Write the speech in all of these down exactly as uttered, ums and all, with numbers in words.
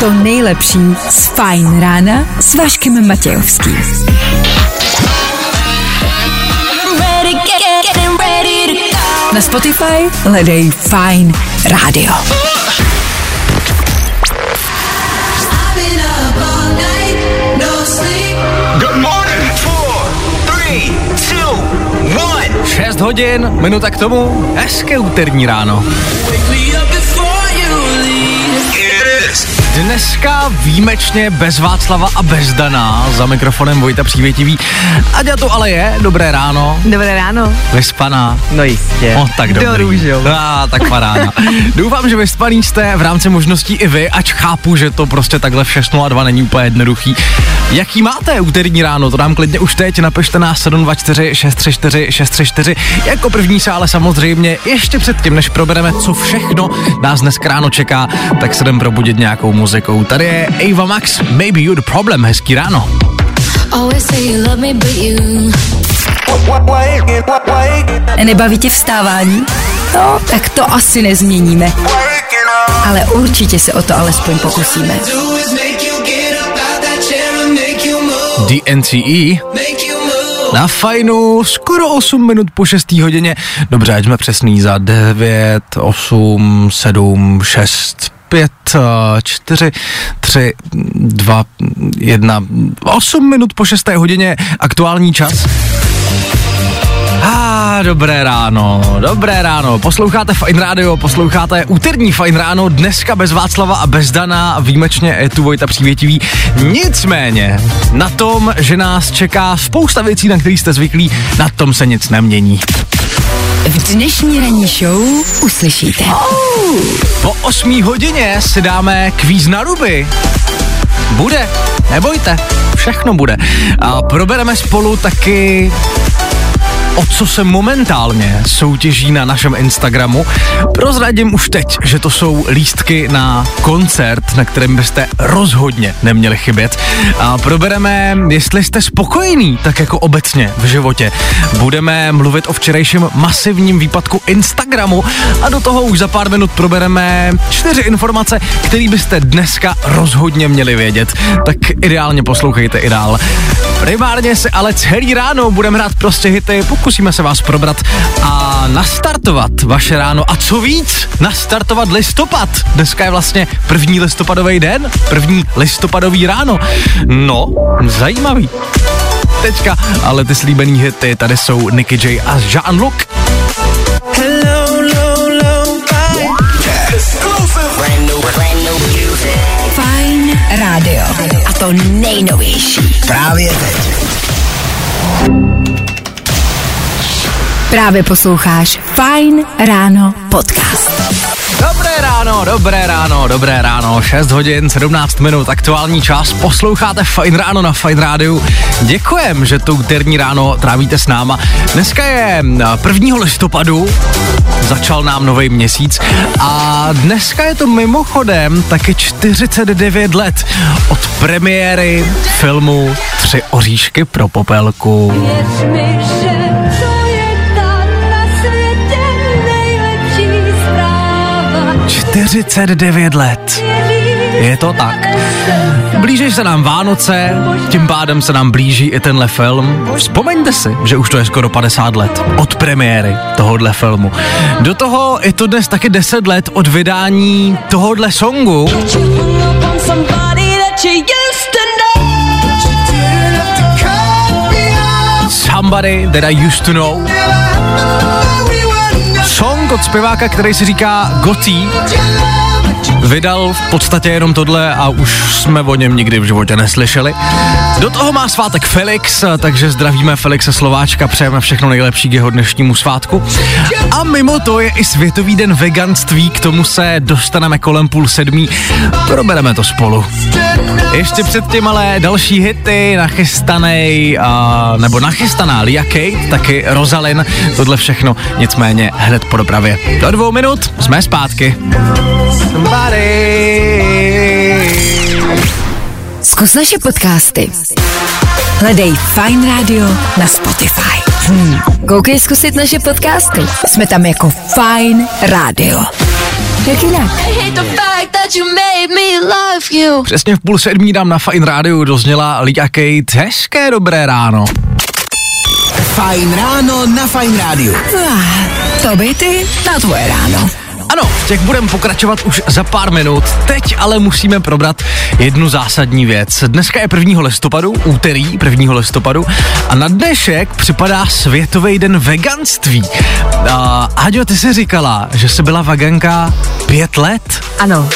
To nejlepší z Fajn rána s Vaškem Matějovským. Na Spotify hledej Fajn rádio. šest hodin, minuta k tomu, hezké úterní ráno. Dneska výjimečně bez Václava a bez Dana, za mikrofonem Vojta Přívětivý. Aďa to ale je, dobré ráno. Dobré ráno. Vyspaná. No jistě. O, tak dobrý. Do růžou. Ah, tak paráda. Doufám, že vyspaný jste v rámci možností i vy, ač chápu, že to prostě takhle v šest nula dva není úplně jednoduchý. Jaký máte úterní ráno, to dám klidně už teď, napište na sedm dva čtyři šest tři čtyři šest tři čtyři. Jako první se ale samozřejmě ještě předtím, než probereme, co všechno nás dneska ráno čeká, tak se jdem probudit nějakou muzikou. Tady je Ava Max, Maybe You're the Problem, hezký ráno. Nebaví tě vstávání? No, tak to asi nezměníme. Ale určitě se o to alespoň pokusíme. D N C E na Fajnu, skoro osm minut po šesté hodině. Dobře, ať jsme přesný, za devět, osm, sedm, šest, pět, čtyři, tři, dva, jedna, osm minut po šesté hodině, aktuální čas. Ah, dobré ráno, dobré ráno, posloucháte Fajn rádio, posloucháte úterní Fajn ráno, dneska bez Václava a bez Dana, výjimečně je tu Vojta Přívětivý, nicméně na tom, že nás čeká spousta věcí, na který jste zvyklí, na tom se nic nemění. V dnešní ranní show uslyšíte. Oh, po osmé hodině si dáme kvíz na ruby. Bude, nebojte, všechno bude. A probereme spolu taky, o co se momentálně soutěží na našem Instagramu. Prozradím už teď, že to jsou lístky na koncert, na kterém byste rozhodně neměli chybět. A probereme, jestli jste spokojení, tak jako obecně v životě. Budeme mluvit o včerejším masivním výpadku Instagramu a do toho už za pár minut probereme čtyři informace, které byste dneska rozhodně měli vědět. Tak ideálně poslouchejte i dál. Primárně se ale celý ráno budeme hrát prostě hity, pokusíme se vás probrat a nastartovat vaše ráno. A co víc, nastartovat listopad. Dneska je vlastně první listopadový den, první listopadový ráno. No, zajímavý. Teďka, ale ty slíbený hity, tady jsou Nicky J a Jean-Luc. Fajn rádio. A to nejnovější. Právě teď. Právě posloucháš Fajn ráno podcast. Dobré ráno, dobré ráno, dobré ráno. šest hodin, sedmnáct minut, aktuální čas. Posloucháte Fajn ráno na Fajn rádiu. Děkujem, že tu úterní ráno trávíte s náma. Dneska je prvního listopadu, začal nám nový měsíc a dneska je to mimochodem taky čtyřicet devět let od premiéry filmu Tři oříšky pro Popelku. čtyřicet devět let. Je to tak. Blíží se nám Vánoce, tím pádem se nám blíží i tenhle film. Vzpomeňte si, že už to je skoro padesát let od premiéry tohohle filmu. Do toho je to dnes taky deset let od vydání tohohle songu. Somebody that I used to know. Song od zpěváka, který si říká Gotye, vydal v podstatě jenom tohle a už jsme o něm nikdy v životě neslyšeli. Do toho má svátek Felix, takže zdravíme Felixe Slováčka, přejeme všechno nejlepší k jeho dnešnímu svátku. A mimo to je i Světový den veganství, k tomu se dostaneme kolem půl sedmí, probereme to spolu. Ještě předtím ale další hity, nachystanej, a, nebo nachystaná Lia Kate, taky Rosalyn, tohle všechno, nicméně hned po dopravě. Do dvou minut jsme zpátky. Zkus naše podcasty. Hledej Fajn rádio na Spotify. první. Koukej zkusit naše podcasty. Jsme tam jako Fajn rádio. Jak jinak. Přesně v půl sedmí dám na Fajn rádiu dozněla Lidi a Kate. Hezké dobré ráno. Fajn ráno na Fajn rádiu. To by ty na tvoje ráno. Ano, v těch budeme pokračovat už za pár minut. Teď ale musíme probrat jednu zásadní věc. Dneska je prvního listopadu, úterý prvního listopadu a na dnešek připadá Světový den veganství. A Aďo, ty jsi říkala, že jsi byla veganka pět let? Ano.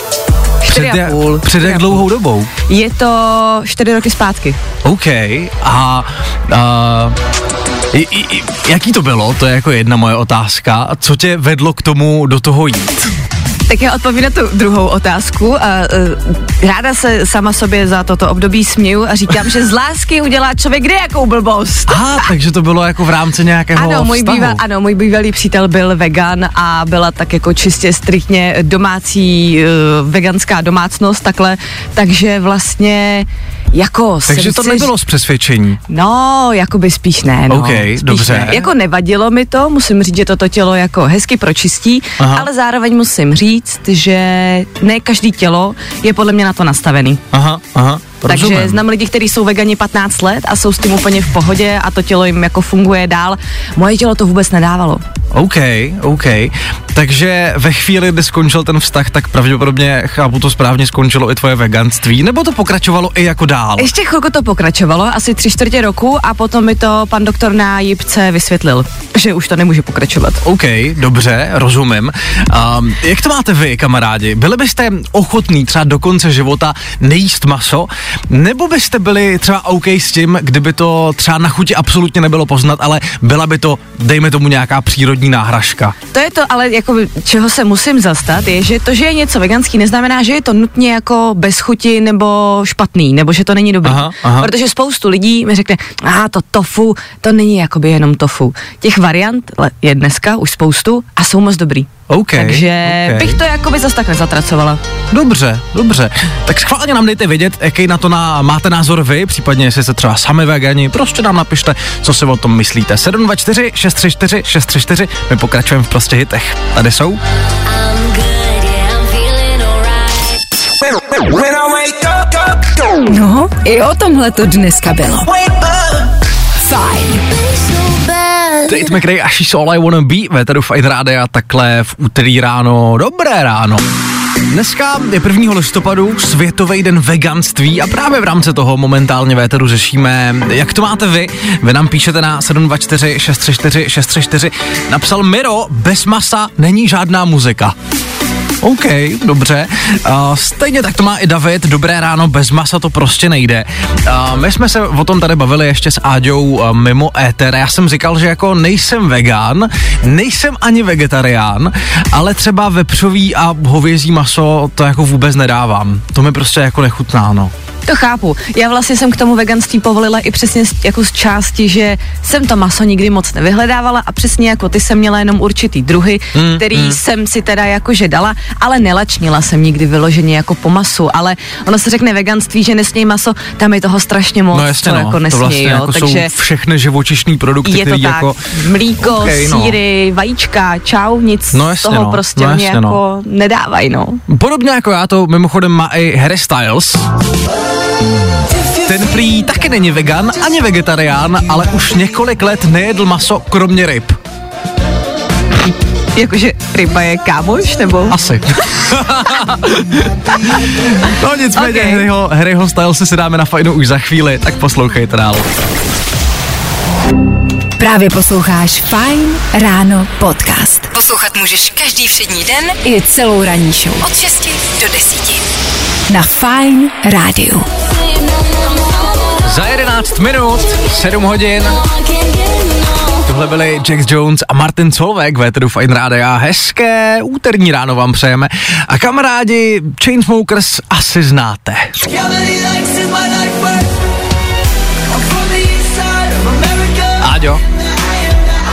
Před, jak, před jak dlouhou dobou? Je to čtyři roky zpátky. OK. A... a I, i, jaký to bylo? To je jako jedna moje otázka. Co tě vedlo k tomu do toho jít? Tak já odpovím na tu druhou otázku. A, uh, ráda se sama sobě za toto období směju a říkám, že z lásky udělá člověk nějakou blbost. A, takže to bylo jako v rámci nějakého ano, můj býval, ano, můj bývalý přítel byl vegan a byla tak jako čistě striktně domácí, uh, veganská domácnost, takhle. Takže vlastně... Jako takže to nebylo z přesvědčení? No, jakoby spíš ne, no. Okay, spíš dobře. Ne. Jako nevadilo mi to, musím říct, že toto tělo jako hezky pročistí, aha, ale zároveň musím říct, že ne každý tělo je podle mě na to nastavený. Aha, aha. Takže rozumím. Znám lidi, kteří jsou vegani patnáct let a jsou s tím úplně v pohodě a to tělo jim jako funguje dál. Moje tělo to vůbec nedávalo. OK, OK. Takže ve chvíli, kdy skončil ten vztah, tak pravděpodobně, chápu to správně, skončilo i tvoje veganství, nebo to pokračovalo i jako dál? Ještě chvilku to pokračovalo, asi tři čtvrtě roku a potom mi to pan doktor na jípce vysvětlil, že už to nemůže pokračovat. OK, dobře, rozumím. Um, jak to máte vy, kamarádi? Byli byste ochotní třeba do konce života nejíst maso? Nebo byste byli třeba OK s tím, kdyby to třeba na chuti absolutně nebylo poznat, ale byla by to, dejme tomu, nějaká přírodní náhražka? To je to, ale jako, čeho se musím zastat, je, že to, že je něco veganský, neznamená, že je to nutně jako bez chuti nebo špatný, nebo že to není dobrý. Aha, aha. Protože spoustu lidí mi řekne, a ah, to tofu, to není jakoby jenom tofu. Těch variant je dneska už spoustu a jsou moc dobrý. Okay, takže okay. Bych to jakoby zas tak nezatracovala. Dobře, dobře. Tak schválně nám dejte vědět, jaký na to na, máte názor vy, případně jestli jste třeba sami vegani, prostě nám napište, co si o tom myslíte. sedm dva čtyři šest tři čtyři šest tři čtyři, my pokračujeme v Prostě hitech. Tady jsou. No, i o tomhle to dneska bylo. Fajn. Tate McRae a She's All I Wanna Be ve tady Fajn rádia takhle v úterý ráno. Dobré ráno. Dneska je prvního listopadu, Světový den veganství a právě v rámci toho momentálně véteru řešíme, jak to máte vy. Vy nám píšete na sedm dva čtyři šest tři čtyři šest tři čtyři. Napsal Miro, bez masa není žádná muzika. OK, dobře. Uh, stejně tak to má i David. Dobré ráno, bez masa to prostě nejde. Uh, my jsme se o tom tady bavili ještě s Áďou uh, mimo éter. Já jsem říkal, že jako nejsem vegan, nejsem ani vegetarián, ale třeba vepřový a hovězí maso to jako vůbec nedávám. To mi prostě jako nechutná, no. To chápu. Já vlastně jsem k tomu veganství povolila i přesně jako z části, že jsem to maso nikdy moc nevyhledávala a přesně jako ty jsem měla jenom určitý druhy, mm, který mm. jsem si teda jakože dala, ale nelačnila jsem nikdy vyloženě jako po masu, ale ono se řekne veganství, že nesmějí maso, tam je toho strašně moc, no jasně, co no, jako nesmějí. To vlastně jo, jako takže jsou všechny živočišný produkty, je to tak, jako mlíko, okay, síry, no, vajíčka, čau, nic no jasně, toho no, prostě no mě jasně, jako no, nedávají, no. Podobně jako já to mimochodem má i Harry Styles. Ten prý taky není vegan ani vegetarián, ale už několik let nejedl maso kromě ryb. Jakože ryba je kámoš, nebo? Asi. No nicméně, okay. Harryho, Harryho Stylese si dáme na Fajnu už za chvíli, tak poslouchejte dál. Právě posloucháš Fajn ráno podcast. Poslouchat můžeš každý všední den i celou ranní show. Od šesti do deseti. Na Fajn rádiu. Za jedenáct minut, sedm hodin. Tohle byli Jack Jones a Martin Solveig ve tedy Fajn rádia. Hezké úterní ráno vám přejeme. A kamarádi, Chainsmokers asi znáte. Áďo,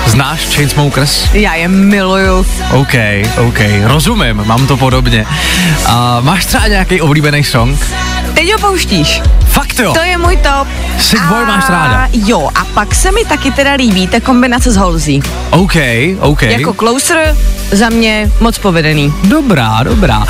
znáš Chainsmokers? Já je miluju. OK, OK, rozumím, mám to podobně. Uh, máš třeba nějaký oblíbený song? teď ho pouštíš. Fakt jo. To je můj top. Sick boy máš ráda. Jo, a pak se mi taky teda líbí ta kombinace s Halsey. OK, OK. Jako Closer, za mě moc povedený. Dobrá, dobrá.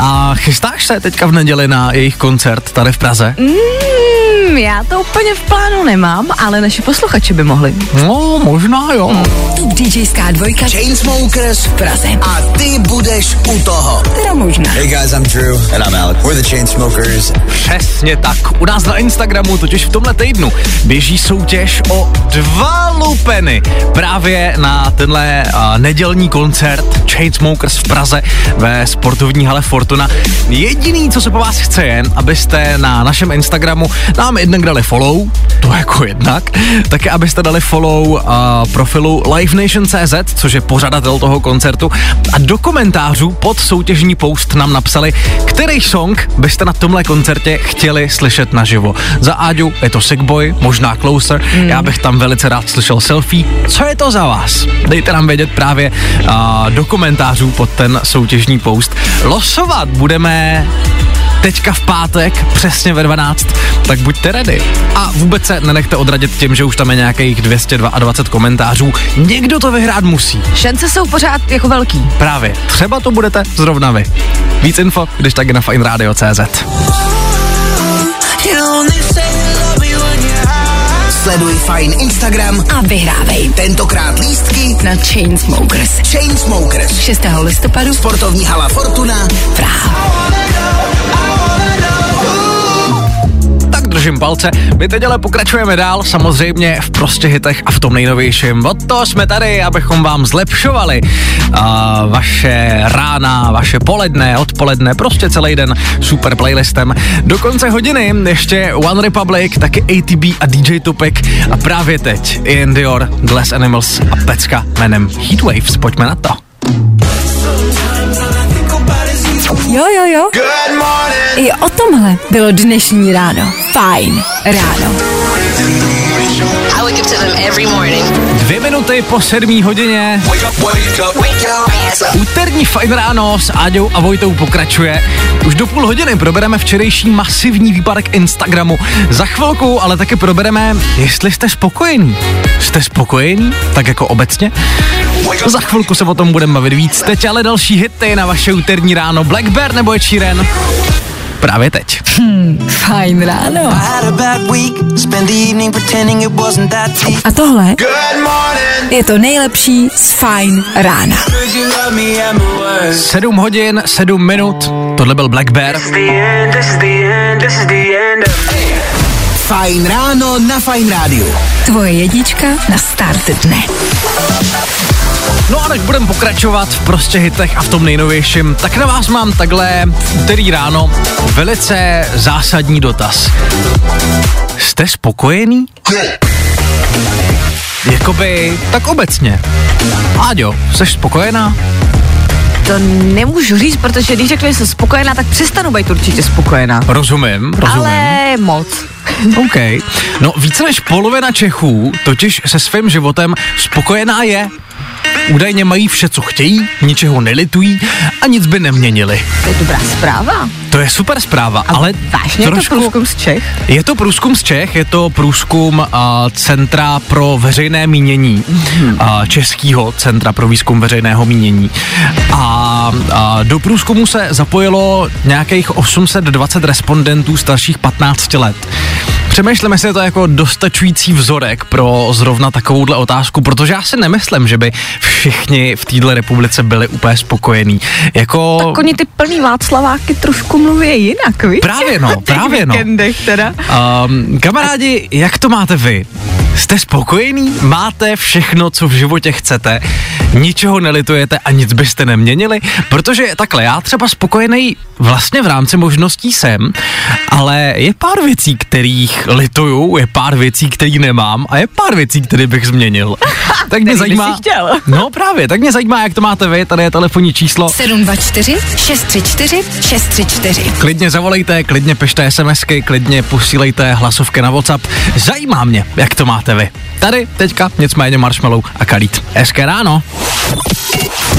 A chystáš se teďka v neděli na jejich koncert tady v Praze? Mm, já to úplně v plánu nemám, ale naši posluchači by mohli. No, možná jo. Mm. Top DJská dvojka Chainsmokers v Praze. A ty budeš u toho. Teda možná. Hey guys, I'm Drew. And I'm Alec. We're the Chainsmokers. Přesně tak. U nás na Instagramu totiž v tomhle týdnu běží soutěž o dva lupeny. Právě na tenhle uh, nedělní koncert Chainsmokers v Praze ve sportovní hale Fortuna. Jediný, co se po vás chce, je, abyste na našem Instagramu nám jednak dali follow, to jako jednak, taky abyste dali follow uh, profilu LiveNation.cz, což je pořadatel toho koncertu, a do komentářů pod soutěžní post nám napsali, který song byste na tomhle koncertě chtěli slyšet naživo. Za Áďu je to Sick Boy, možná Closer, mm. já bych tam velice rád slyšel Selfie. Co je to za vás? Dejte nám vědět právě uh, do komentářů pod ten soutěžní post. Losovat budeme teďka v pátek, přesně ve dvanáct, tak buďte ready. A vůbec se nenechte odradit tím, že už tam je nějakých dvě stě dvacet dva komentářů. Někdo to vyhrát musí. Šance jsou pořád jako velký. Právě. Třeba to budete zrovna vy. Víc info, když tak je na F A J N rádio tečka cé zet. Sleduj F A J N Instagram a vyhrávej. Tentokrát lístky na Chainsmokers. Chainsmokers. šestého listopadu. Sportovní hala Fortuna. Praha. Držím palce. My teď ale pokračujeme dál, samozřejmě v Prostě hitech a v tom nejnovějším. Od toho jsme tady, abychom vám zlepšovali uh, vaše rána, vaše poledne, odpoledne, prostě celý den super playlistem. Do konce hodiny ještě One Republic, taky A T B a D J Tupic a právě teď i Endor, Glass Animals a pecka jménem Heatwaves. Pojďme na to. Jo, jo, jo. I o tomhle bylo dnešní ráno. Fajn ráno. Dvě minuty po sedmý hodině. Úterní Fajn ráno s Áďou a Vojtou pokračuje. Už do půl hodiny probereme včerejší masivní výpadek Instagramu. Za chvilku ale taky probereme, jestli jste spokojení. Jste spokojení? Tak jako obecně? Za chvilku se o tom budeme bavit víc. Teď ale další hity na vaše úterní ráno. Black Bear nebo Ed Sheeran? Právě teď. Hmm, Fajn ráno. A tohle je to nejlepší z Fajn rána. Sedm hodin, sedm minut. Tohle byl Black Bear. Fajn ráno na Fajn rádiu. Tvoje jedička na start dne. No a než budeme pokračovat v Prostě hitech a v tom nejnovějším, tak na vás mám takhle v úterý ráno velice zásadní dotaz. Jste spokojený? Jakoby tak obecně. Áďo, jsi spokojená? To nemůžu říct, protože když řeknu, že jsem spokojená, tak přestanu být určitě spokojená. Rozumím, rozumím. Ale moc. OK. No více než polovina Čechů totiž se svým životem spokojená je. Údajně mají vše, co chtějí, ničeho nelitují a nic by neměnili. To je dobrá zpráva. To je super zpráva, a ale vážně trošku... je to průzkum z Čech? Je to průzkum z Čech, je to průzkum uh, Centra pro veřejné mínění, hmm. uh, Českého centra pro výzkum veřejného mínění. A uh, do průzkumu se zapojilo nějakých osm set dvacet respondentů starších patnáct let. Přemýšlíme si to jako dostačující vzorek pro zrovna takovouhle otázku, protože já si nemyslím, že by všichni v téhle republice byli úplně spokojení. Jako... Tak oni ty plný Václaváky trošku mluví jinak, víš? Právě no, právě no. Teda. Um, kamarádi, jak to máte vy? Jste spokojení? Máte všechno, co v životě chcete? Ničeho nelitujete a nic byste neměnili? Protože takhle, já třeba spokojený vlastně v rámci možností jsem, ale je pár věcí, kterých lituju, je pár věcí, který nemám a je pár věcí, které bych změnil. Tak mě zajímá. No právě, tak mě zajímá, jak to máte vy, tady je telefonní číslo sedm dva čtyři šest tři čtyři šest tři čtyři. Klidně zavolejte, klidně pište SMSky, klidně posílejte hlasovky na WhatsApp. Zajímá mě, jak to máte vy. Tady teďka nicméně Marshmallow a Khalid. Hezké ráno.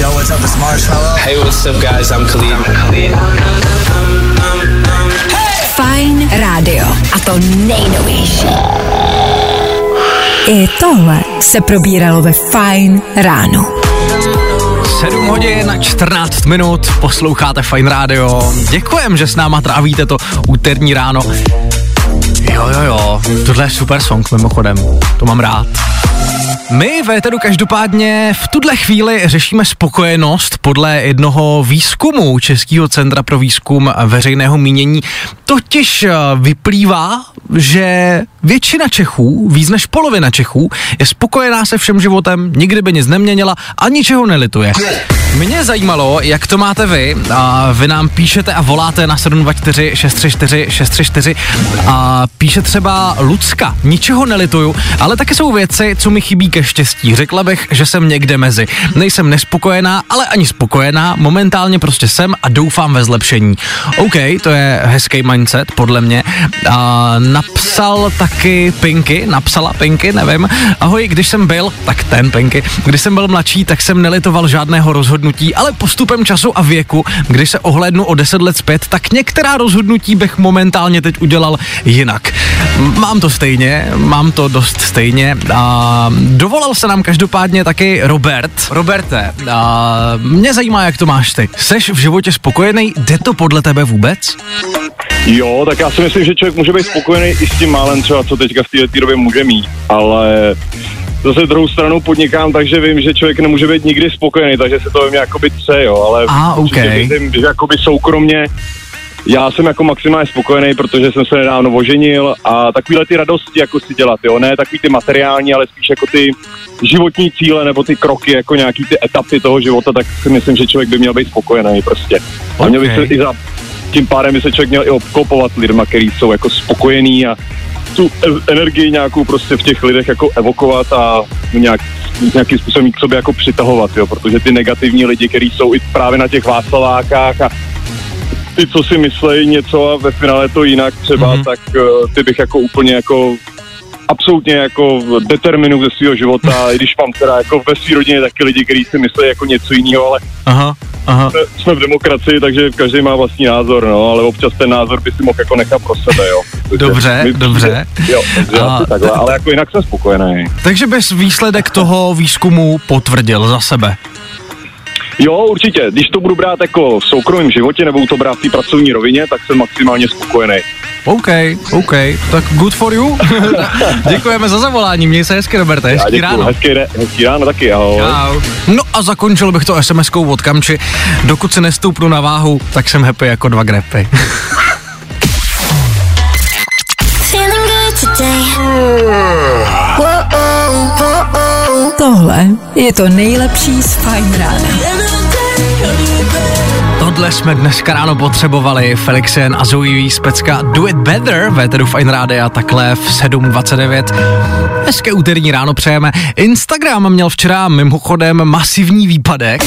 Yo, what's up, it's Marshmallow. Hey, what's up, guys, I'm Khalid. I'm Khalid. I'm, I'm, I'm, I'm, I'm. Hey! Fajn rádio. A to nejnovější. I tohle se probíralo ve Fajn ráno. sedm hodin čtrnáct minut, posloucháte Fajn rádio. Děkujem, že s náma trávíte to úterní ráno. Jo, jo, jo, tohle je super song mimochodem, to mám rád. My v Eteru každopádně v tuhle chvíli řešíme spokojenost podle jednoho výzkumu Českého centra pro výzkum veřejného mínění. Totiž vyplývá, že většina Čechů, víc než polovina Čechů, je spokojená se všem životem, nikdy by nic neměnila a ničeho nelituje. Mě zajímalo, jak to máte vy. A vy nám píšete a voláte na sedm dva čtyři šest tři čtyři šest tři čtyři a píše třeba Lucka, ničeho nelituju, ale taky jsou věci, co mi chybí ke štěstí. Řekla bych, že jsem někde mezi. Nejsem nespokojená, ale ani spokojená, momentálně prostě jsem a doufám ve zlepšení. OK, to je hezký mindset, podle mě. A napsal taky Pinky, napsala Pinky, nevím. Ahoj, když jsem byl, tak ten Pinky, když jsem byl mladší, tak jsem nelitoval žádného rozhodnutí, ale postupem času a věku, když se ohlédnu o deset let zpět, tak některá rozhodnutí bych momentálně teď udělal jinak. Mám to stejně, mám to dost stejně. A dovolal se nám každopádně taky Robert. Roberte, a mě zajímá, jak to máš ty. Seš v životě spokojený? Jde to podle tebe vůbec? Jo, tak já si myslím, že člověk může být spokojený i s tím málem třeba, co teďka v této době může mít, ale zase druhou stranou podnikám, takže vím, že člověk nemůže být nikdy spokojený, takže se to ve mě jakoby tře, jo, ale a, okay. Myslím, že jakoby soukromně já jsem jako maximálně spokojený, protože jsem se nedávno oženil a takovýhle ty radosti jako si dělat, jo, ne takový ty materiální, ale spíš jako ty životní cíle nebo ty kroky, jako nějaký ty etapy toho života, tak si myslím, že člověk by měl být spokojený prostě. A okay. Měl by se i za tím pádem by se člověk měl i obklopovat lidma, který jsou jako spokojený a tu energii nějakou prostě v těch lidech jako evokovat a nějak, nějakým způsobem k sobě jako přitahovat, jo, protože ty negativní lidi, který jsou i právě na těch Václavákách a ty, co si myslejí něco a ve finále to jinak třeba, mm-hmm. tak uh, ty bych jako úplně jako absolutně jako determinu ze svého života, i když mám teda jako ve svý rodině taky lidi, kteří si myslí jako něco jiného, ale aha, aha. Jsme, jsme v demokracii, takže každý má vlastní názor, no, ale občas ten názor by si mohl jako nechat pro sebe, jo. Dobře, my, dobře. Jo, takže a, asi takhle, ale jako jinak jsem spokojený. Takže bys výsledek toho výzkumu potvrdil za sebe? Jo, určitě. Když to budu brát jako v soukromém životě nebo to brát v té pracovní rovině, tak jsem maximálně spokojený. OK, OK, tak good for you. Děkujeme za zavolání, měj se hezky, Roberte, hezký děkuju, ráno. Hezký, hezký ráno taky, ahoj. Ahoj. No a zakončil bych to SMSkou od Kamči. Dokud se nestoupnu na váhu, tak jsem happy jako dva grepy. Tohle je to nejlepší z Fajn rána. Tohle jsme dneska ráno potřebovali. Felixen a Zoe z pecka Do It Better ve Eteru Fajn rádia takhle v sedm dvacet devět. Hezké úterní ráno přejeme. Instagram měl včera mimochodem masivní výpadek.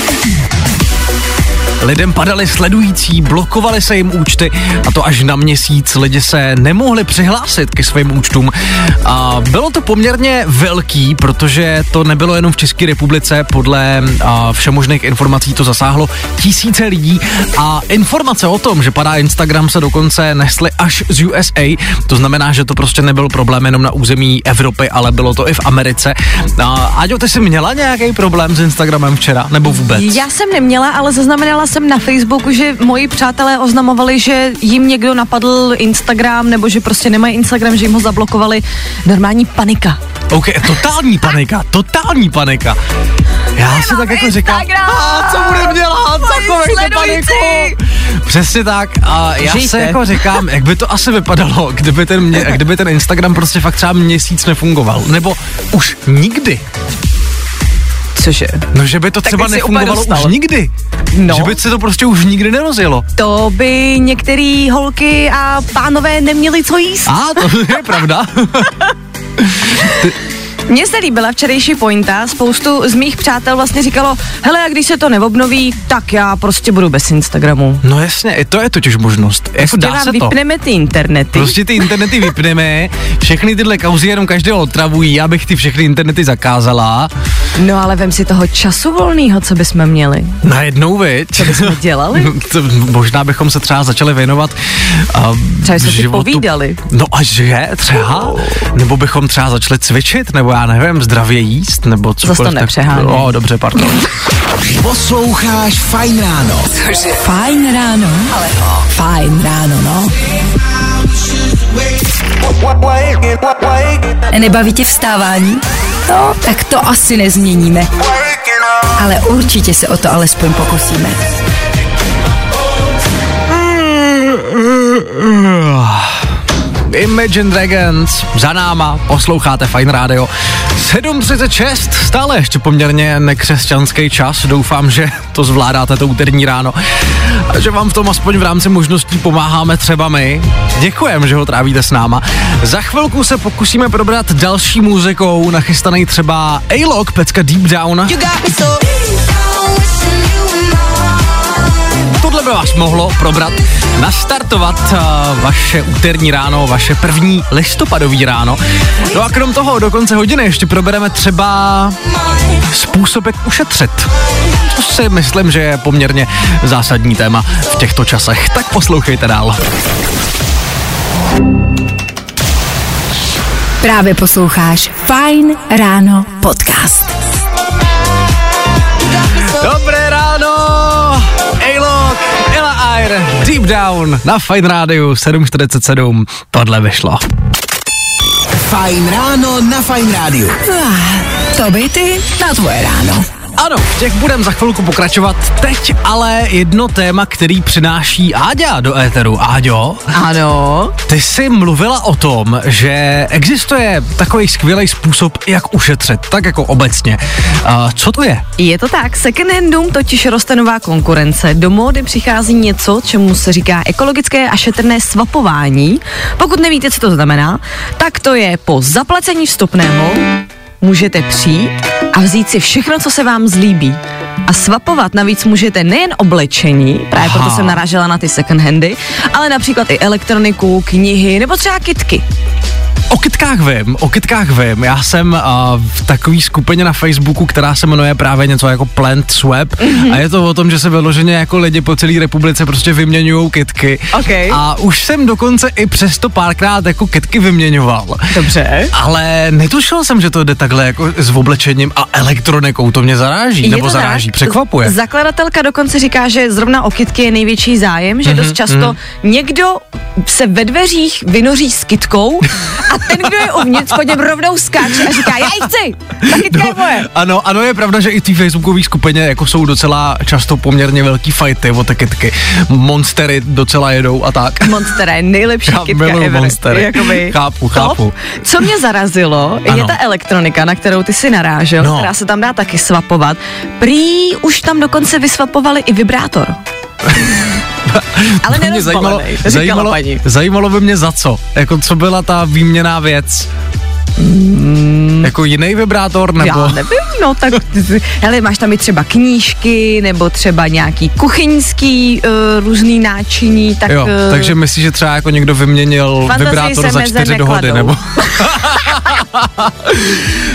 Lidem padali sledující, blokovali se jim účty a to až na měsíc. Lidi se nemohli přihlásit ke svým účtům. A bylo to poměrně velký, protože to nebylo jenom v České republice, podle a, všemožných informací to zasáhlo tisíce lidí a informace o tom, že padá Instagram, se dokonce nesly až z U S A, to znamená, že to prostě nebyl problém jenom na území Evropy, ale bylo to i v Americe. A, Aďo, ty jsi měla nějaký problém s Instagramem včera, nebo vůbec? Já jsem neměla, ale zaznamenala jsem na Facebooku, že moji přátelé oznamovali, že jim někdo napadl Instagram, nebo že prostě nemají Instagram, že jim ho zablokovali. Normální panika. OK, totální panika, totální panika. Já si tak jako říkám, co budem dělat, takovejte paniku. Přesně tak a já Žijte. se jako říkám, jak by to asi vypadalo, kdyby ten, mě, kdyby ten Instagram prostě fakt třeba měsíc nefungoval, nebo už nikdy. Cože? No, že by to tak třeba nefungovalo už nikdy. No. Že by se to prostě už nikdy nerozjelo. To by některé holky a pánové neměli co jíst. A, to je pravda. Ty, Mně se líbila včerejší pointa, spoustu z mých přátel vlastně říkalo, hele, a když se to neobnoví, tak já prostě budu bez Instagramu. No jasně, i to je totiž možnost. Jako dá se to. Vypneme ty internety. Prostě ty internety vypneme, všechny tyhle kauzy jenom každého otravují, já bych ty všechny internety zakázala. No ale vem si toho času volného, co bychom měli. Najednou, viď? Co bychom dělali? Možná bychom se třeba začali věnovat a třeba jsme si povídali. No a že třeba? Nebo bychom třeba začali cvičit, nebo já nevím, zdravě jíst, nebo cokoliv. Zas to nepřeháněj. O, oh, dobře, pardon. Posloucháš Fajn ráno. Cože? Fajn ráno. Ale Fajn ráno, no. Nebaví tě vstávání? No, tak to asi nezměníme. Ale určitě se o to alespoň pokusíme. Imagine Dragons, za náma, posloucháte Fajn rádio. sedm třicet šest, stále ještě poměrně nekřesťanský čas, doufám, že to zvládáte to úterní ráno a že vám v tom aspoň v rámci možností pomáháme třeba my. Děkujem, že ho trávíte s náma. Za chvilku se pokusíme probrat další muzikou, nachystanej třeba A-Log, pecka Deep Down. Tohle by vás mohlo probrat, nastartovat uh, vaše úterní ráno, vaše první listopadový ráno. No a krom toho do konce hodiny ještě probereme třeba způsob, jak ušetřit. To si myslím, že je poměrně zásadní téma v těchto časech. Tak poslouchejte dál. Právě posloucháš Fajn ráno podcast. Dobré ráno! Deep Down na Fajn rádiu sedm čtyřicet sedm. Tohle vyšlo. Fajn ráno na Fajn rádiu. To by ty na tvoje ráno. Ano, v těch budeme za chvilku pokračovat. Teď ale jedno téma, který přináší Áďa do éteru. Áďo? Ano? Ty jsi mluvila o tom, že existuje takový skvělý způsob, jak ušetřit, tak jako obecně. A co to je? Je to tak, secondhandům totiž roste nová konkurence. Do módy přichází něco, čemu se říká ekologické a šetrné swapování. Pokud nevíte, co to znamená, tak to je po zaplacení vstupného můžete přijít a vzít si všechno, co se vám zlíbí. A swapovat navíc můžete nejen oblečení, právě Aha. proto jsem narážela na ty second handy, ale například i elektroniku, knihy nebo třeba kytky. O kytkách vím, o kytkách vím. Já jsem uh, v takové skupině na Facebooku, která se jmenuje právě něco jako Plant Swap mm-hmm. a je to o tom, že se vyloženě jako lidi po celé republice prostě vyměňují kytky. Okay. A už jsem dokonce i přesto párkrát jako kytky vyměňoval. Dobře. Ale netušil jsem, že to jde takhle jako s oblečením a elektronikou. To mě zaráží, je nebo zaráží, tak? Překvapuje. Zakladatelka dokonce říká, že zrovna o kytky je největší zájem, že mm-hmm, dost často mm-hmm. někdo se ve dveřích vynoří s kytkou a ten, kdo je uvnitř, po něm rovnou skáče a říká, já ji chci, ta kytka je moje. Ano, ano, je pravda, že i v té facebookové skupině jako jsou docela často poměrně velký fajty o ty kytky. Monstery docela jedou a tak. Monstera je nejlepší já kytka ever. Monstery. Jakoby chápu, chápu. Top. Co mě zarazilo, ano. je ta elektronika, na kterou ty si narážel, no. která se tam dá taky swapovat. Prý už tam dokonce vyswapovali i vibrátor. Ale nerozpolenej, říkala zajímalo, paní. Zajímalo by mě za co, jako co byla ta výměnná věc. Mm. Jako jiný vibrátor nebo? Já nevím, no tak, hele, máš tam i třeba knížky, nebo třeba nějaký kuchyňský uh, různý náčiní, tak... Jo, takže myslíš, že třeba jako někdo vyměnil vibrátor za čtyři dohody, nebo?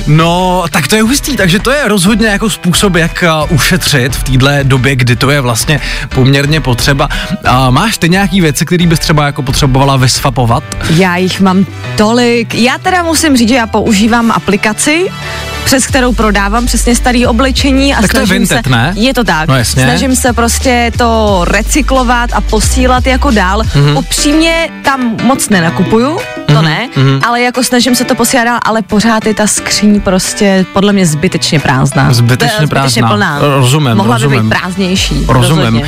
No, tak to je hustý, takže to je rozhodně jako způsob, jak uh, ušetřit v téhle době, kdy to je vlastně poměrně potřeba. Uh, máš ty nějaký věci, které bys třeba jako potřebovala vyswapovat? Já jich mám tolik, já teda musím říct, že já používám aplikaci, přes kterou prodávám přesně starý oblečení a tak snažím to je Vinted, se, ne? Je to tak, no snažím se prostě to recyklovat a posílat jako dál, mm-hmm. upřímně tam moc nenakupuju, to ne, mm-hmm. ale jako snažím se to posílat dál, ale pořád je ta skříň prostě podle mě zbytečně prázdná. Zbytečně, zbytečně prázdná. Plná. Rozumím, Mohla rozumím. by být prázdnější. Rozumím. Uh,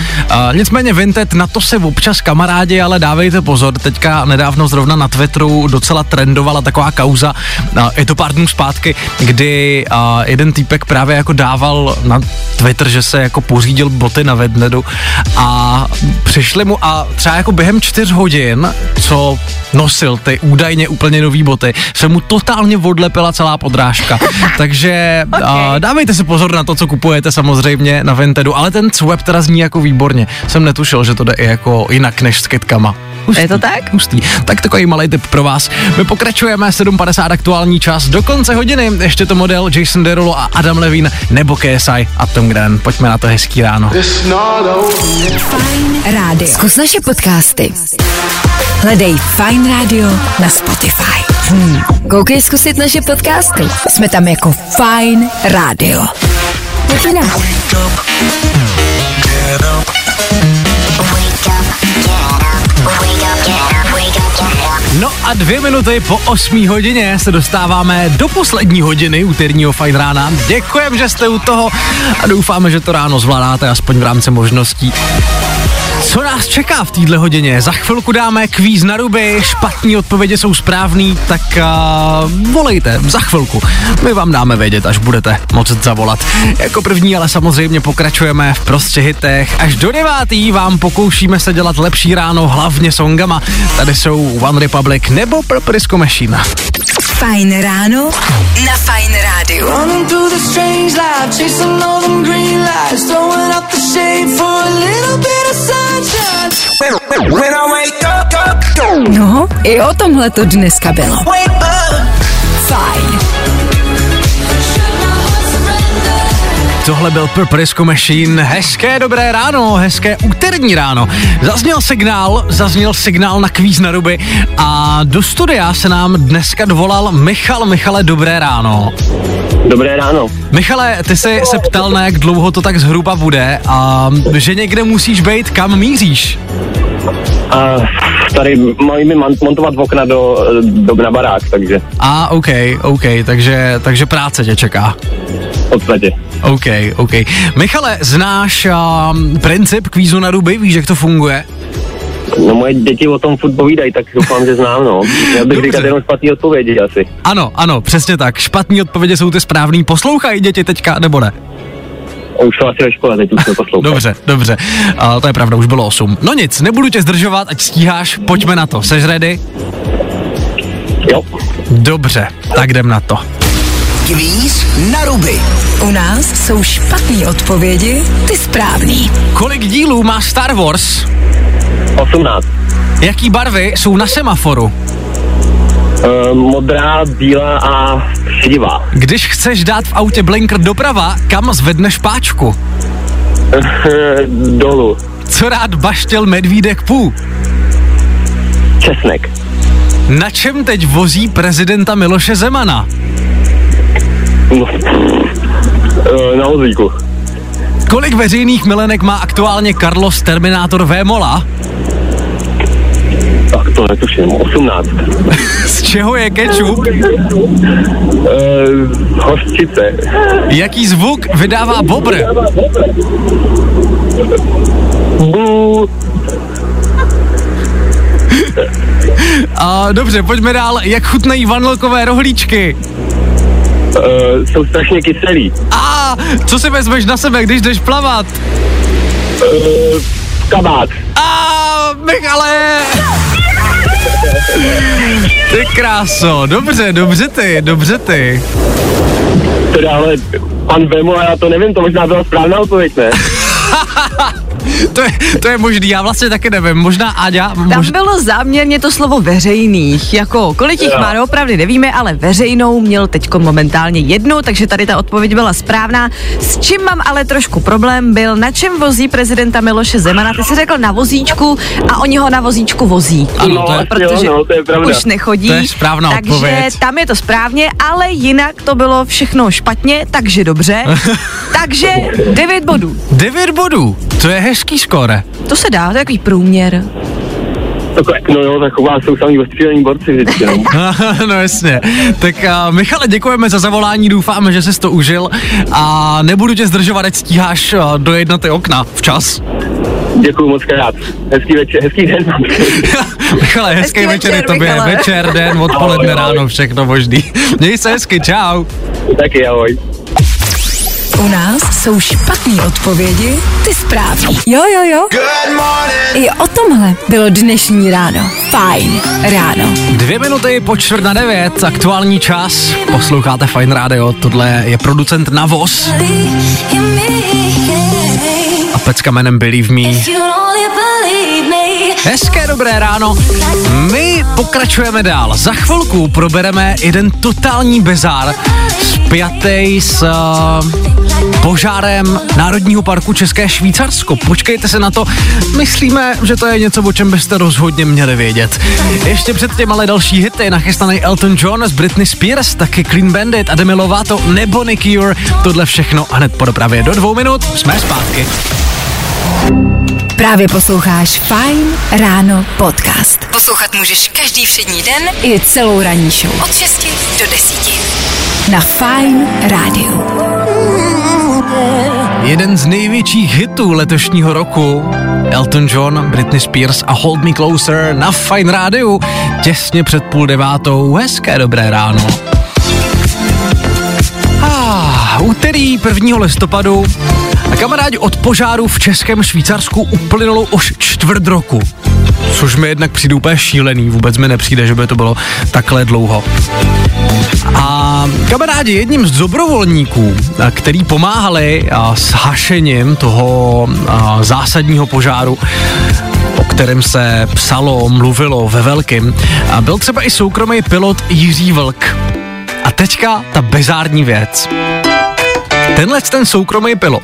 nicméně Vinted, na to se občas kamarádi, ale dávejte pozor, teďka nedávno zrovna na Twitteru docela trendovala taková kauza, uh, je to pár dnů zpátky, kdy a jeden týpek právě jako dával na Twitter, že se jako pořídil boty na Vintedu a přišli mu a třeba jako během čtyř hodin, co nosil ty údajně úplně nový boty, se mu totálně odlepila celá podrážka. Takže okay. uh, dávejte si pozor na to, co kupujete samozřejmě na Vintedu, ale ten swap teda zní jako výborně. Jsem netušil, že to jde i jako jinak než s kytkama. Hustý. Je to tak? Hustý. Tak takový malý tip pro vás. My pokračujeme, sedm padesát aktuální čas, do konce hodiny ještě to model Jason Derulo a Adam Levine nebo K S I a Tom Graham. Pojďme na to, hezký ráno. Fajn rádio. Zkus naše podcasty. Hledej Fajn rádio na Spotify. Hmm. Koukej zkusit naše podcasty. Jsme tam jako Fajn rádio. Děkujeme. No a dvě minuty po osmé hodině se dostáváme do poslední hodiny úterního Fajn rána. Děkujem, že jste u toho a doufáme, že to ráno zvládáte aspoň v rámci možností. Co nás čeká v této hodině? Za chvilku dáme kvíz na ruby, špatné odpovědi jsou správný, tak uh, volejte za chvilku. My vám dáme vědět, až budete moct zavolat. Jako první ale samozřejmě pokračujeme v Prostě hitech. Až do devátý vám pokoušíme se dělat lepší ráno hlavně songama. Tady jsou One Republic nebo Purple Disco Machine. Fajn ráno na Fajn rádiu. No, i o tomhle to dneska bylo. Fajn. Tohle byl Purple Disco Machine. Hezké dobré ráno, hezké úterní ráno. Zazněl signál, zazněl signál na kvíz na ruby a do studia se nám dneska dovolal Michal. Michale, dobré ráno. Dobré ráno. Michale, ty jsi se ptal, na jak dlouho to tak zhruba bude a že někde musíš být, kam míříš? A tady mají mi montovat okna do, do na barák, takže. A, ok, ok, takže, takže práce tě čeká. V podstatě. Ok, ok. Michale, znáš um, princip kvízu na ruby? Víš, jak to funguje? No, moje děti o tom furt povídají, tak doufám, že znám, no. Já bych říkal jenom špatný odpovědi asi. Ano, ano, přesně tak. Špatný odpovědi jsou ty správný. Poslouchají děti teďka, nebo ne? Už jsou asi ve škole, teď už to poslouchám. Dobře, dobře. A to je pravda, už bylo osm. No nic, nebudu tě zdržovat, ať stíháš, pojďme na to. Seš ready? Jo. Dobře, tak jdem na to. Kvíz na ruby. U nás jsou špatný odpovědi, ty správný. Kolik dílů má Star Wars? osmnáct. Jaký barvy jsou na semaforu? E, modrá, bílá a šedivá. Když chceš dát v autě blinker doprava, kam zvedneš páčku? E, dolů. Co rád baštěl medvídek Pú? Česnek. Na čem teď vozí prezidenta Miloše Zemana? No, e, na vozíku. Kolik veřejných milenek má aktuálně Carlos Terminátor Vémola? Tak to netuším, osmnáct. Z čeho je kečup? Uh, hořčice. Jaký zvuk vydává bobr? Bu. A dobře, pojďme dál. Jak chutnají vanilkové rohlíčky? Uh, jsou strašně kyselý. A co si vezmeš na sebe, když jdeš plavat? Uh, kabát. A Michale! Ty kráso, dobře, dobře ty, dobře ty. Teda ale pan Vémola, já to nevím, to možná byla správná odpověď, ne? To je, to je možný, já vlastně taky nevím, možná Áďa. Mož... Tam bylo záměrně to slovo veřejných, jako kolik jich má, opravdu nevíme, ale veřejnou měl teďko momentálně jednu, takže tady ta odpověď byla správná. S čím mám ale trošku problém byl, na čem vozí prezidenta Miloše Zemana, ty jsi řekl na vozíčku a oni ho na vozíčku vozí. Ano, no, to je, protože jo, no, to je pravda. Už nechodí, to je správná takže odpověď. Tam je to správně, ale jinak to bylo všechno špatně, takže dobře. Takže devět bodů. devět bodů, to je hezký skóre. To se dá, to je takový průměr. No jo, taková jsou samý ostřílení borci vždycky, no. No jasně. Tak uh, Michale, děkujeme za zavolání, doufáme, že jsi to užil a nebudu tě zdržovat, ať stíháš uh, dojednat ty okna včas. Děkuju moc krát. Hezký večer, hezký den mám. Michale, hezký, hezký večer, večer je tobě. Michale. Večer, den, odpoledne, ahoj, ráno, všechno možný. Měj se hezky, čau. Taky ahoj. U nás jsou špatný odpovědi, ty správný. Jo, jo, jo. Good morning. I o tomhle bylo dnešní ráno. Fajn ráno. Dvě minuty po čtvrt na devět, aktuální čas. Posloucháte Fajn rádio, tohle je producent Navos. A pecka jménem Believe Me. Hezké dobré ráno, my pokračujeme dál. Za chvilku probereme jeden totální bezár spjatý s uh, požárem Národního parku České Švýcarsko. Počkejte se na to, myslíme, že to je něco, o čem byste rozhodně měli vědět. Ještě předtím ale další hity, nachystaný Elton John s Britney Spears, taky Clean Bandit, Demi Lovato nebo Nicky J. Tohle všechno a hned po dopravě. Do dvou minut jsme zpátky. Právě posloucháš Fajn ráno podcast. Poslouchat můžeš každý všední den i celou ranní show. Od šesti do deseti. Na Fajn rádiu. Jeden z největších hitů letošního roku. Elton John, Britney Spears a Hold Me Closer na Fajn rádiu. Těsně před půl devátou. Hezké dobré ráno. Ah, úterý prvního listopadu. A kamarádi, od požáru v Českém Švýcarsku uplynulo už čtvrt roku. Což mi jednak přijde úplně šílený, vůbec mi nepřijde, že by to bylo takhle dlouho. A kamarádi, jedním z dobrovolníků, který pomáhali s hašením toho zásadního požáru, o kterém se psalo, mluvilo ve velkým, byl třeba i soukromý pilot Jiří Vlk. A teďka ta bizární věc. Tenhle ten soukromý pilot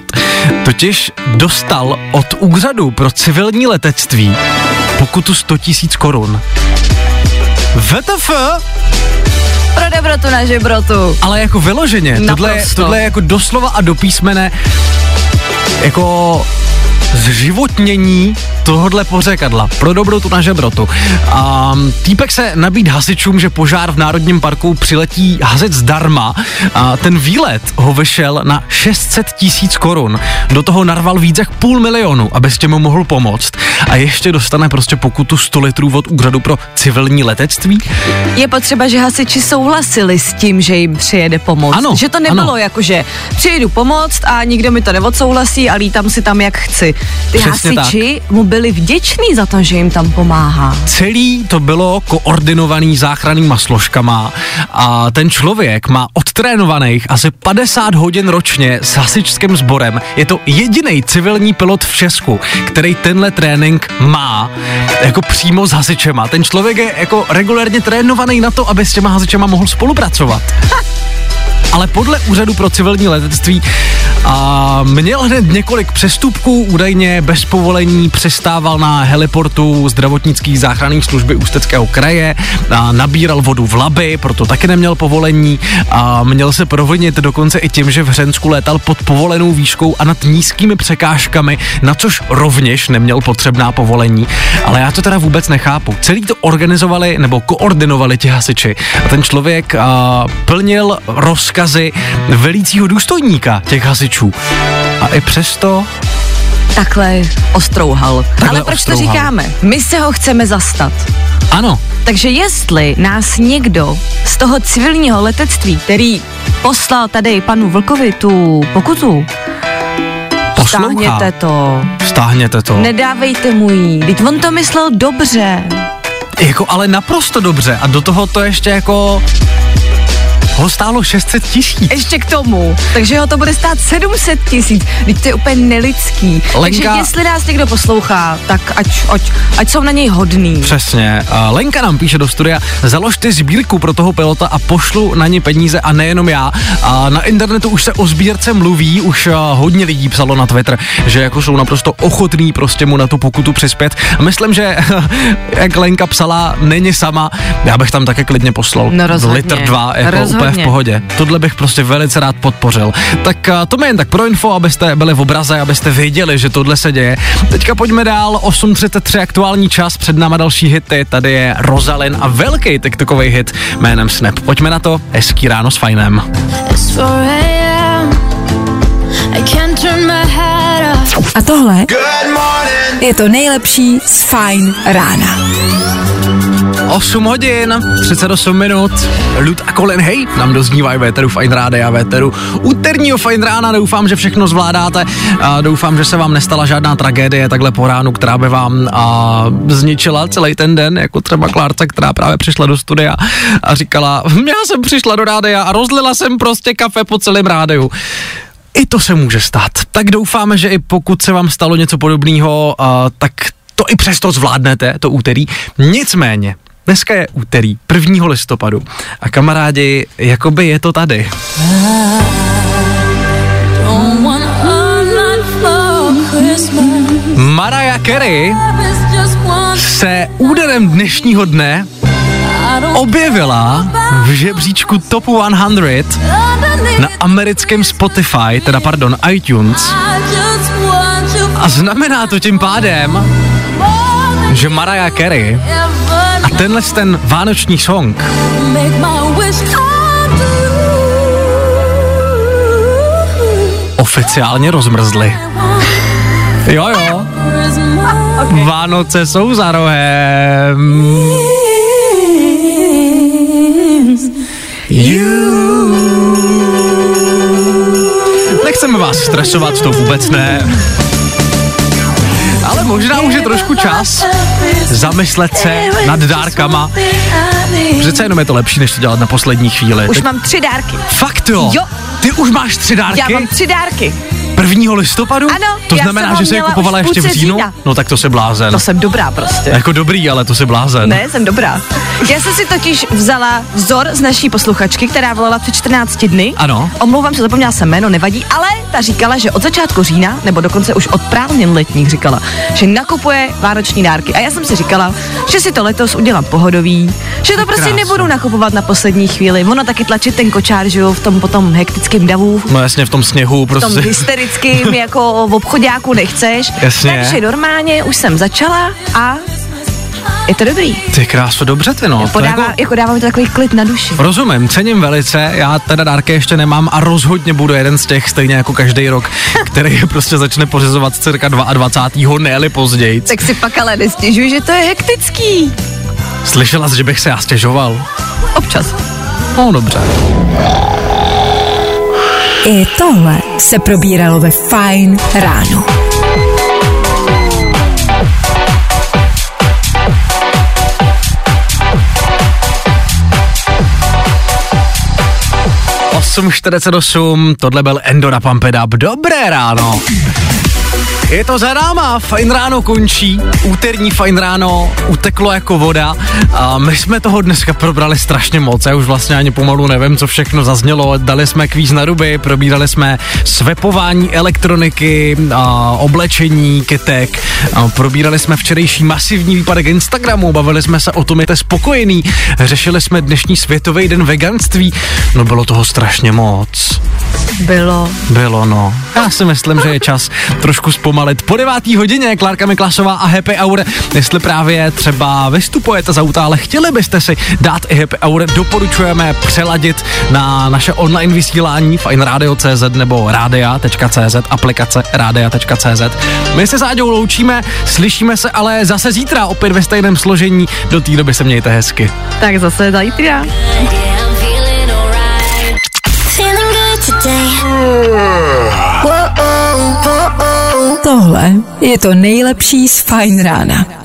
totiž dostal od Úřadu pro civilní letectví pokutu sto tisíc korun. W T F? Pro dobrotu na žebrotu. Ale jako vyloženě. Tohle, tohle je jako doslova a do písmene jako zživotnění tohodle pořekadla. Pro dobrotu na žebrotu. A týpek se nabíd hasičům, že požár v Národním parku přiletí hasit zdarma. A ten výlet ho vyšel na šest set tisíc korun. Do toho narval víc jak půl milionu, aby s těmi mohl pomoct. A ještě dostane prostě pokutu sto litrů od Úřadu pro civilní letectví. Je potřeba, že hasiči souhlasili s tím, že jim přijede pomoct. Ano, že to nebylo ano. Jako, že přijedu pomoct a nikdo mi to neodsouhlasí a lítám si tam jak chci. Ty přesně hasiči tak. Mu byli vděční za to, že jim tam pomáhá. Celý to bylo koordinovaný záchrannýma složkama a ten člověk má odtrénovaných asi padesát hodin ročně s hasičským sborem. Je to jediný civilní pilot v Česku, který tenhle trénink má jako přímo s hasičema. Ten člověk je jako regulérně trénovaný na to, aby s těma hasičema mohl spolupracovat. Ale podle Úřadu pro civilní letectví a měl hned několik přestupků, údajně bez povolení přestával na heliportu zdravotnických záchranných služby Ústeckého kraje, a nabíral vodu v Labi, proto taky neměl povolení a měl se provinit dokonce i tím, že v Hřensku létal pod povolenou výškou a nad nízkými překážkami, na což rovněž neměl potřebná povolení. Ale já to teda vůbec nechápu. Celý to organizovali nebo koordinovali ti hasiči a ten člověk a, plnil rozkazy velícího důstojníka těch hasičů. A i přesto takhle ostrouhal. Takhle Ale proč ostrouhal. To říkáme? My se ho chceme zastat. Ano. Takže jestli nás někdo z toho civilního letectví, který poslal tady panu Vlkovi tu pokutu, stáhněte to. Stáhněte to. Nedávejte mu jí. Vždyť on to myslel dobře. Jako ale naprosto dobře. A do toho to ještě jako... ho stálo šest set tisíc. Ještě k tomu. Takže ho to bude stát sedm set tisíc. Vždyť to je úplně nelidský. Lenka, takže jestli nás někdo poslouchá, tak ať, ať, ať jsou na něj hodný. Přesně. Lenka nám píše do studia, založte sbírku pro toho pilota a pošlu na ně peníze a nejenom já. A na internetu už se o sbírce mluví, už hodně lidí psalo na Twitter, že jako jsou naprosto ochotný prostě mu na tu pokutu přispět. Myslím, že jak Lenka psala, není sama. Já bych tam také klidně poslal. No rozhodně. Litr dva, jako rozhodně. V pohodě. Tohle bych prostě velice rád podpořil. Tak to mi jen tak pro info, abyste byli v obraze, abyste věděli, že tohle se děje. Teďka pojďme dál, osm třicet tři aktuální čas, před náma další hity, tady je Rosalyn a velký TikTokový hit jménem Snap. Pojďme na to, hezký ráno s Fajnem. A tohle je to nejlepší z Fajn rána. osm hodin, třicet osm minut, Lud a Colin, hej, nám doznívají véteru Fajn rádia a véteru úterního Fajn rána. Doufám, že všechno zvládáte a doufám, že se vám nestala žádná tragédie takhle po ránu, která by vám a, zničila celý ten den, jako třeba Klárce, která právě přišla do studia a říkala, já jsem přišla do rádia a rozlila jsem prostě kafe po celém rádiu. I to se může stát. Tak doufáme, že i pokud se vám stalo něco podobného, a, tak to i přesto zvládnete, to úterý. Nicméně, dneska je úterý, prvního listopadu. A kamarádi, jakoby je to tady. Mariah Carey se úderem dnešního dne objevila v žebříčku topu sto na americkém Spotify, teda pardon, iTunes. A znamená to tím pádem, že Mariah Carey a tenhle ten vánoční song oficiálně rozmrzly. Jo, jo. Vánoce jsou za rohem. You. Nechceme vás stresovat, to vůbec ne. Ale možná už je trošku čas zamyslet se nad dárkama. Přece jenom je to lepší, než to dělat na poslední chvíli. Už tak... mám tři dárky. Fakt jo? Jo. Ty už máš tři dárky? Já mám tři dárky. Prvního listopadu? Ano. To znamená, že jsi je kupovala ještě v říjnu? Října. No tak to se blázen. To jsem dobrá prostě. Jako dobrý, ale to se blázen. Ne, jsem dobrá. Já jsem si totiž vzala vzor z naší posluchačky, která volala před čtrnácti dny. Ano. Omlouvám se, zapomněla jsem jméno, nevadí, ale ta říkala, že od začátku října, nebo dokonce už od prázdnin letních říkala, že nakupuje vánoční dárky. A já jsem si říkala, že si to letos udělám pohodový, že to prostě nebudu nakupovat na poslední chvíli. Ono taky tlačit ten kočár, že jo, v tom potom hektickém davu. No jasně, v tom sněhu prostě. V tom hysterickým jako v obchoďáku nechceš. Jasně. Takže normálně už jsem začala a je to dobrý. Ty krásu, dobře ty no. Podává, jako, jako dává mi to takový klid na duši. Rozumím, cením velice, já teda dárky ještě nemám a rozhodně budu jeden z těch, stejně jako každý rok, který prostě začne pořizovat cirka dvacátého druhého ne-li později. Tak si pak ale nestěžuj, že to je hektický. Slyšela jsi, že bych se já stěžoval? Občas. No dobře. I tohle se probíralo ve Fajn ráno. osm čtyřicet osm, tohle byl Endor a Pump It Up. Dobré ráno. Je to za náma, Fajn ráno končí, úterní Fajn ráno uteklo jako voda a my jsme toho dneska probrali strašně moc, já už vlastně ani pomalu nevím, co všechno zaznělo, dali jsme kvíz na ruby, probírali jsme svepování elektroniky, a oblečení, kytek, a probírali jsme včerejší masivní výpadek Instagramu, bavili jsme se o tom, jste spokojený, řešili jsme dnešní světový den veganství, no bylo toho strašně moc. Bylo. Bylo, no. Já si myslím, že je čas trošku zpomalit. Po devátý hodině Klárka Miklasová a Happy Aure. Jestli právě třeba vystupujete z auta, ale chtěli byste si dát i Happy Aure, doporučujeme přeladit na naše online vysílání fajn rádio tečka cé zet nebo radia tečka cé zet, aplikace radia tečka cé zet. My se s Áďou loučíme, slyšíme se ale zase zítra opět ve stejném složení. Do té doby se mějte hezky. Tak zase zítra. Tohle je to nejlepší z Fajn rána.